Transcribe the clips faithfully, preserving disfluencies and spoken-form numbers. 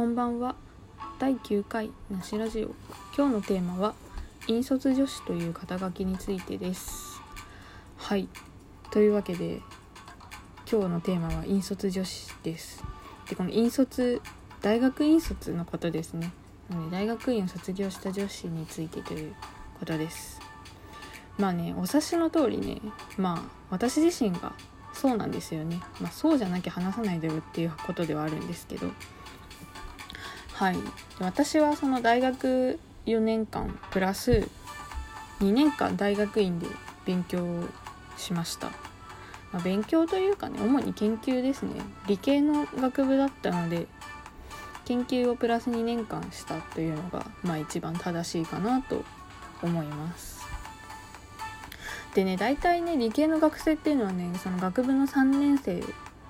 こんばんは。だいきゅうかいなしラジオ、今日のテーマは引率女子という肩書きについてです。はい、というわけで今日のテーマは引率女子です。で、この引率、大学院卒のことですね。なので大学院を卒業した女子についてということです。まあね、お察しの通りね、まあ私自身がそうなんですよね。まあそうじゃなきゃ話さないでよっていうことではあるんですけど、はい、私はその大学よねんかんプラスにねんかん大学院で勉強しました、まあ、勉強というかね、主に研究ですね。理系の学部だったので研究をプラスにねんかんしたというのが、まあ、一番正しいかなと思います。でね、大体ね、理系の学生っていうのはね、その学部のさんねんせ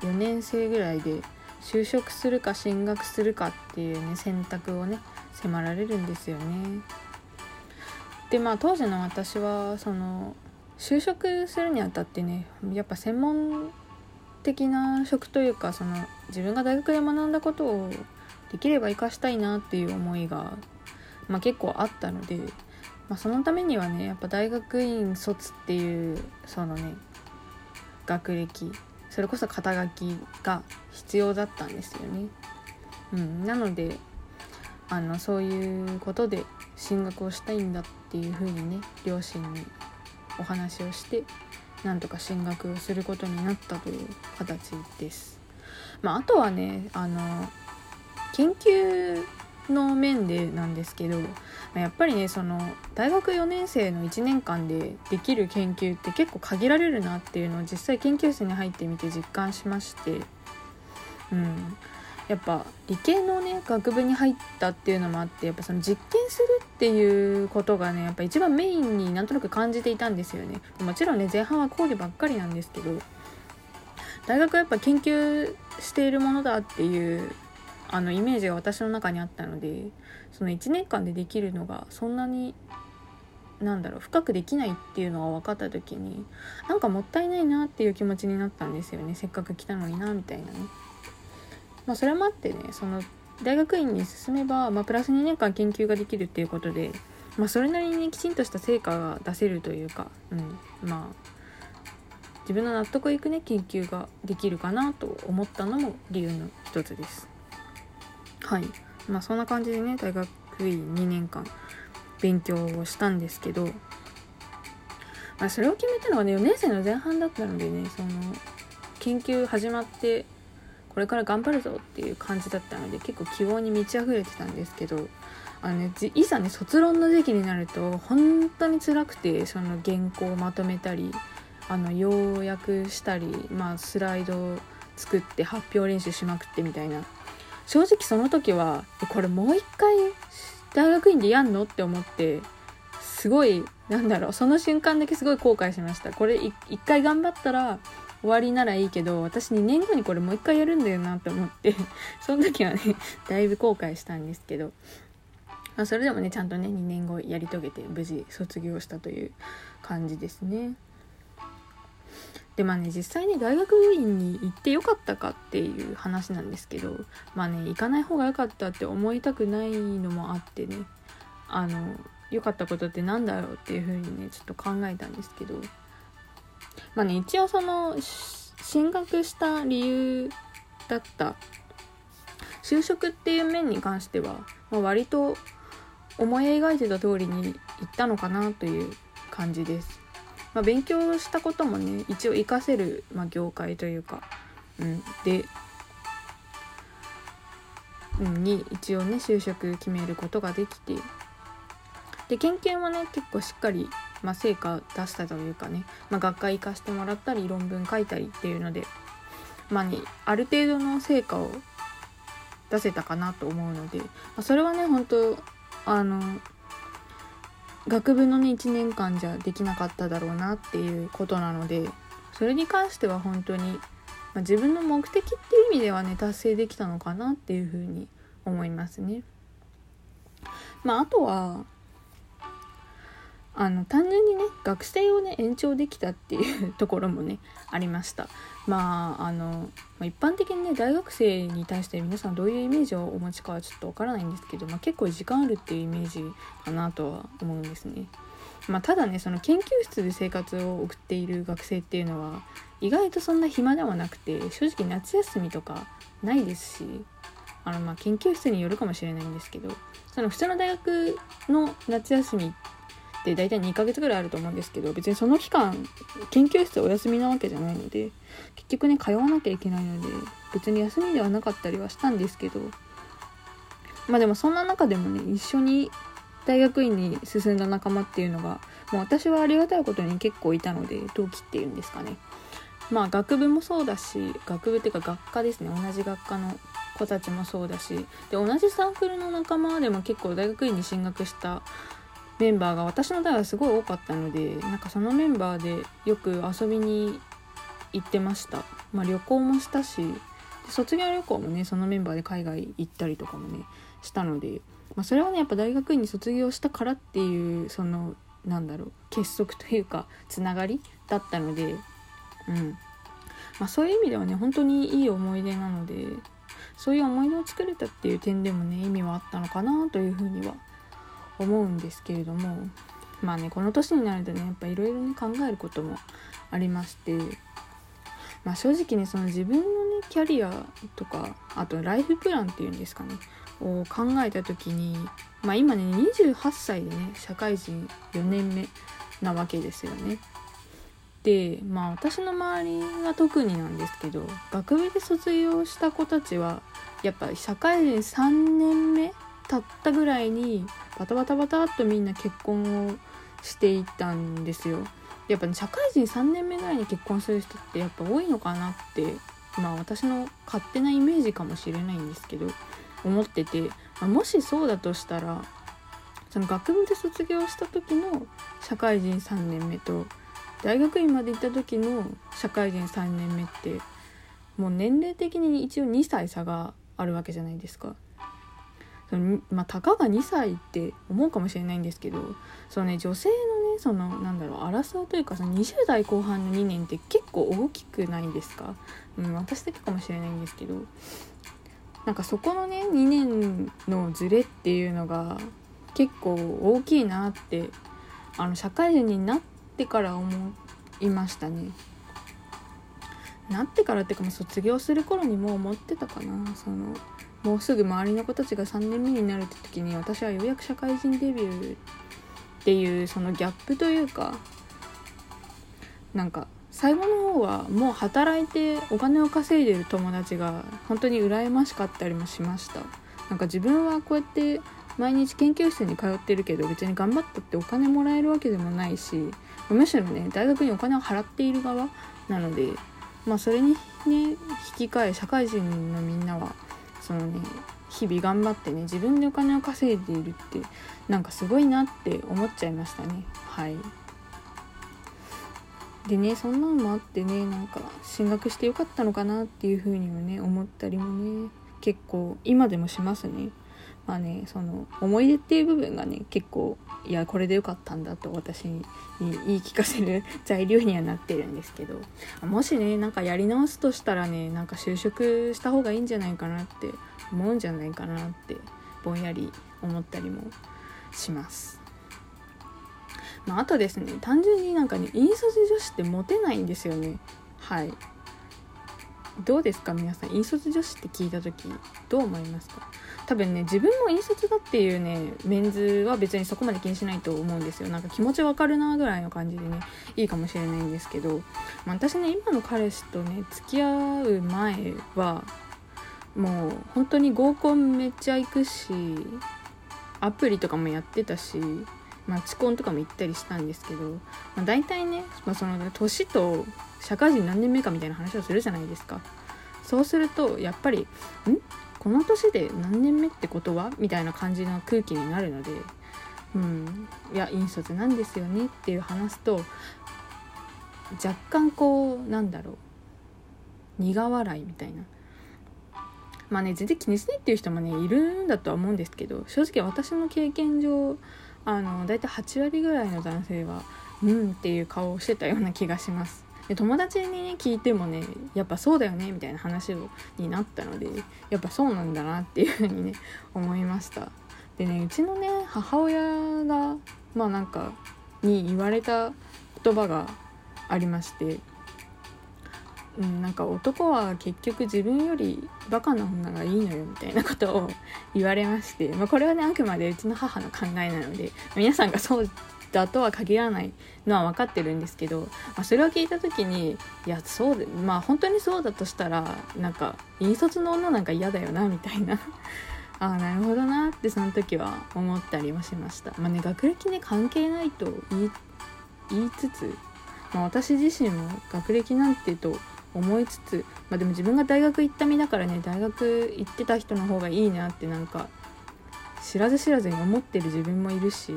いよねんせいぐらいで就職するか進学するかっていうね、選択をね迫られるんですよね。で、まあ当時の私はその就職するにあたってね、やっぱ専門的な職というか、その自分が大学で学んだことをできれば生かしたいなっていう思いが、まあ、結構あったので、まあ、そのためにはね、やっぱ大学院卒っていうそのね学歴、それこそ肩書きが必要だったんですよね、うん、なのであのそういうことで進学をしたいんだっていうふうにね、両親にお話をしてなんとか進学をすることになったという形です。まあ、あとはね、あの研究の面でなんですけど、やっぱりね、その大学よねんせいのいちねんかんでできる研究って結構限られるなっていうのを実際研究室に入ってみて実感しまして、うん、やっぱ理系のね学部に入ったっていうのもあって、やっぱその実験するっていうことがね、やっぱ一番メインになんとなく感じていたんですよね。もちろんね、前半は講義ばっかりなんですけど、大学はやっぱ研究しているものだっていうあのイメージが私の中にあったので、そのいちねんかんでできるのがそんなになんだろう深くできないっていうのが分かった時に、なんかもったいないなっていう気持ちになったんですよね。せっかく来たのになみたいなね。まあ、それもあってね、その大学院に進めば、まあ、プラスにねんかん研究ができるっていうことで、まあ、それなりにきちんとした成果が出せるというか、うん、まあ自分の納得いくね研究ができるかなと思ったのも理由の一つです。はい、まあ、そんな感じでね、大学院にねんかん勉強をしたんですけど、まあ、それを決めたのはねよねんせいの前半だったのでね、その研究始まってこれから頑張るぞっていう感じだったので、結構希望に満ち溢れてたんですけど、あの、ね、いざね卒論の時期になると本当に辛くて、その原稿をまとめたり、あの要約したり、まあ、スライドを作って発表練習しまくってみたいな。正直その時はこれもう一回大学院でやんのって思って、すごいなんだろうその瞬間だけすごい後悔しました。これ一回頑張ったら終わりならいいけど、私にねんごにこれもう一回やるんだよなって思って、その時はねだいぶ後悔したんですけど、まあ、それでもねちゃんとねにねんごやり遂げて無事卒業したという感じですね。で、まあね、実際に大学院に行ってよかったかっていう話なんですけど、まあね、行かない方がよかったって思いたくないのもあってね、あのよかったことってなんだろうっていう風にねちょっと考えたんですけど、まあね、一応その進学した理由だった就職っていう面に関しては、まあ、割と思い描いてた通りに行ったのかなという感じです。まあ、勉強したこともね一応活かせる、まあ、業界というか、うん、で、うん、に一応ね就職決めることができて、で研究もね結構しっかり、まあ、成果出したというかね、まあ、学会活かしてもらったり論文書いたりっていうので、まあね、ある程度の成果を出せたかなと思うので、まあ、それはね本当あの学部のねいちねんかんじゃできなかっただろうなっていうことなので、それに関しては本当に、まあ、自分の目的っていう意味ではね達成できたのかなっていうふうに思いますね。まああとはあの単純にね学生をね延長できたっていうところもねありました。まああの一般的にね大学生に対して皆さんどういうイメージをお持ちかはちょっとわからないんですけど、まあ、結構時間あるっていうイメージかなとは思うんですね。まあ、ただねその研究室で生活を送っている学生っていうのは意外とそんな暇ではなくて、正直夏休みとかないですし、あのまあ研究室によるかもしれないんですけど、その普通の大学の夏休みって大体にかげつぐらいあると思うんですけど、別にその期間研究室お休みなわけじゃないので、結局ね通わなきゃいけないので別に休みではなかったりはしたんですけど、まあでもそんな中でもね一緒に大学院に進んだ仲間っていうのがもう私はありがたいことに結構いたので、同期っていうんですかね。まあ学部もそうだし、学部っていうか学科ですね、同じ学科の子たちもそうだし、で同じサークルの仲間でも結構大学院に進学したメンバーが私の代はすごい多かったので、なんかそのメンバーでよく遊びに行ってました。まあ旅行もしたし、卒業旅行もねそのメンバーで海外行ったりとかもねしたので、まあ、それはねやっぱ大学院に卒業したからっていうそのなんだろう結束というかつながりだったので、うんまあ、そういう意味ではね本当にいい思い出なので、そういう思い出を作れたっていう点でもね意味はあったのかなというふうには思うんですけれども、まあねこの年になるとねやっぱいろいろね考えることもありまして、まあ、正直ねその自分のねキャリアとかあとライフプランっていうんですかねを考えた時に、まあ、今ねにじゅうはっさいでね社会人よねんめなわけですよね。でまあ私の周りは特になんですけど、学部で卒業した子たちはやっぱ社会人さんねんめたったぐらいにバタバタバタっとみんな結婚をしていったんですよ。やっぱ、ね、社会人さんねんめぐらいに結婚する人ってやっぱ多いのかなって、まあ、私の勝手なイメージかもしれないんですけど思ってて、まあ、もしそうだとしたらその学部で卒業した時の社会人さんねんめと大学院まで行った時の社会人さんねんめってもう年齢的に一応にさい差があるわけじゃないですか。そのまあ、たかがにさいって思うかもしれないんですけど、その、ね、女性のねそのなんだろう争うというかそのにじゅうだいこうはんのにねんって結構大きくないですか、うん、私だけかもしれないんですけど、なんかそこのねにねんのズレっていうのが結構大きいなってあの社会人になってから思いましたね。なってからっていうか卒業する頃にもう思ってたかな。そのもうすぐ周りの子たちがさんねんめになるって時に私はようやく社会人デビューっていうそのギャップというか、なんか最後の方はもう働いてお金を稼いでる友達が本当に羨ましかったりもしました。なんか自分はこうやって毎日研究室に通ってるけど別に頑張ったってお金もらえるわけでもないし、むしろね大学にお金を払っている側なので、まあ、それに、ね、引き換え社会人のみんなはそのね日々頑張ってね自分でお金を稼いでいるってなんかすごいなって思っちゃいましたね。はいでねそんなのもあってねなんか進学してよかったのかなっていうふうにもね思ったりもね結構今でもしますね。まあねその思い出っていう部分がね結構いやこれでよかったんだと私に言い聞かせる材料にはなってるんですけど、もしねなんかやり直すとしたらねなんか就職した方がいいんじゃないかなって思うんじゃないかなってぼんやり思ったりもします。まあ、あとですね単純になんかね引率女子ってモテないんですよね。はいどうですか皆さん、引率女子って聞いた時どう思いますか。多分ね自分も引率だっていうねメンズは別にそこまで気にしないと思うんですよ。なんか気持ちわかるなぐらいの感じでねいいかもしれないんですけど、まあ、私ね今の彼氏とね付き合う前はもう本当に合コンめっちゃ行くしアプリとかもやってたしマチコンとかも行ったりしたんですけど、まあ、大体ね、まあ、その年と社会人何年目かみたいな話をするじゃないですか。そうするとやっぱりんこの年で何年目ってことはみたいな感じの空気になるので、うん、いや引率なんですよねっていう話すと若干こうなんだろう苦笑いみたいな、まあね全然気にしないっていう人もねいるんだとは思うんですけど、正直私の経験上あのだいたいはちわりぐらいの男性はうんっていう顔をしてたような気がします。で友達に聞いてもね、やっぱそうだよねみたいな話になったので、やっぱそうなんだなっていうふうにね思いました。でね、うちのね母親がまあなんかに言われた言葉がありまして、うん、なんか男は結局自分よりバカな女がいいのよみたいなことを言われまして、まあ、これはねあくまでうちの母の考えなので皆さんがそうだとは限らないのは分かってるんですけど、まあ、それを聞いた時にいやそうで、まあ、本当にそうだとしたらなんか引率の女なんか嫌だよなみたいなああなるほどなってその時は思ったりもしました。まあね、学歴ね関係ないと言 い, 言いつつ、まあ、私自身も学歴なんてと思いつつ、まあ、でも自分が大学行った身だからね大学行ってた人の方がいいなってなんか知らず知らずに思ってる自分もいるし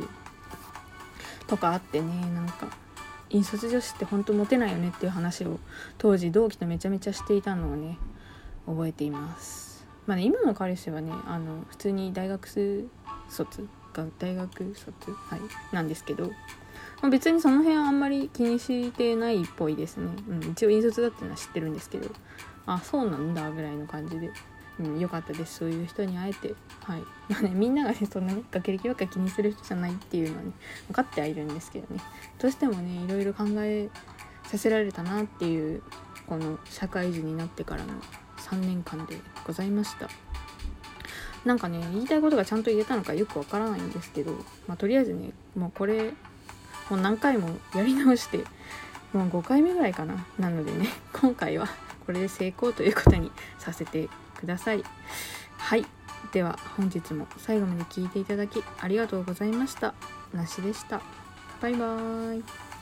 とかあってね、なんか引率女子って本当モテないよねっていう話を当時同期とめちゃめちゃしていたのをね覚えています。まあね、今の彼氏はねあの普通に大学卒が大学卒、はい、なんですけど、まあ、別にその辺はあんまり気にしてないっぽいですね、うん、一応引率だっていうのは知ってるんですけど、あそうなんだぐらいの感じで、うん、よかったですそういう人に会えて、はい。まあね、みんながねそんなに学歴ばっか気にする人じゃないっていうのはね分かってはいるんですけどね、どうしてもねいろいろ考えさせられたなっていうこの社会人になってからのさんねんかんでございました。なんかね言いたいことがちゃんと言えたのかよくわからないんですけど、まあ、とりあえずねもうこれもう何回もやり直してもうごかいめぐらいかな、なのでね今回はこれで成功ということにさせてください。はい、では本日も最後まで聞いていただきありがとうございました。なしでした。バイバーイ。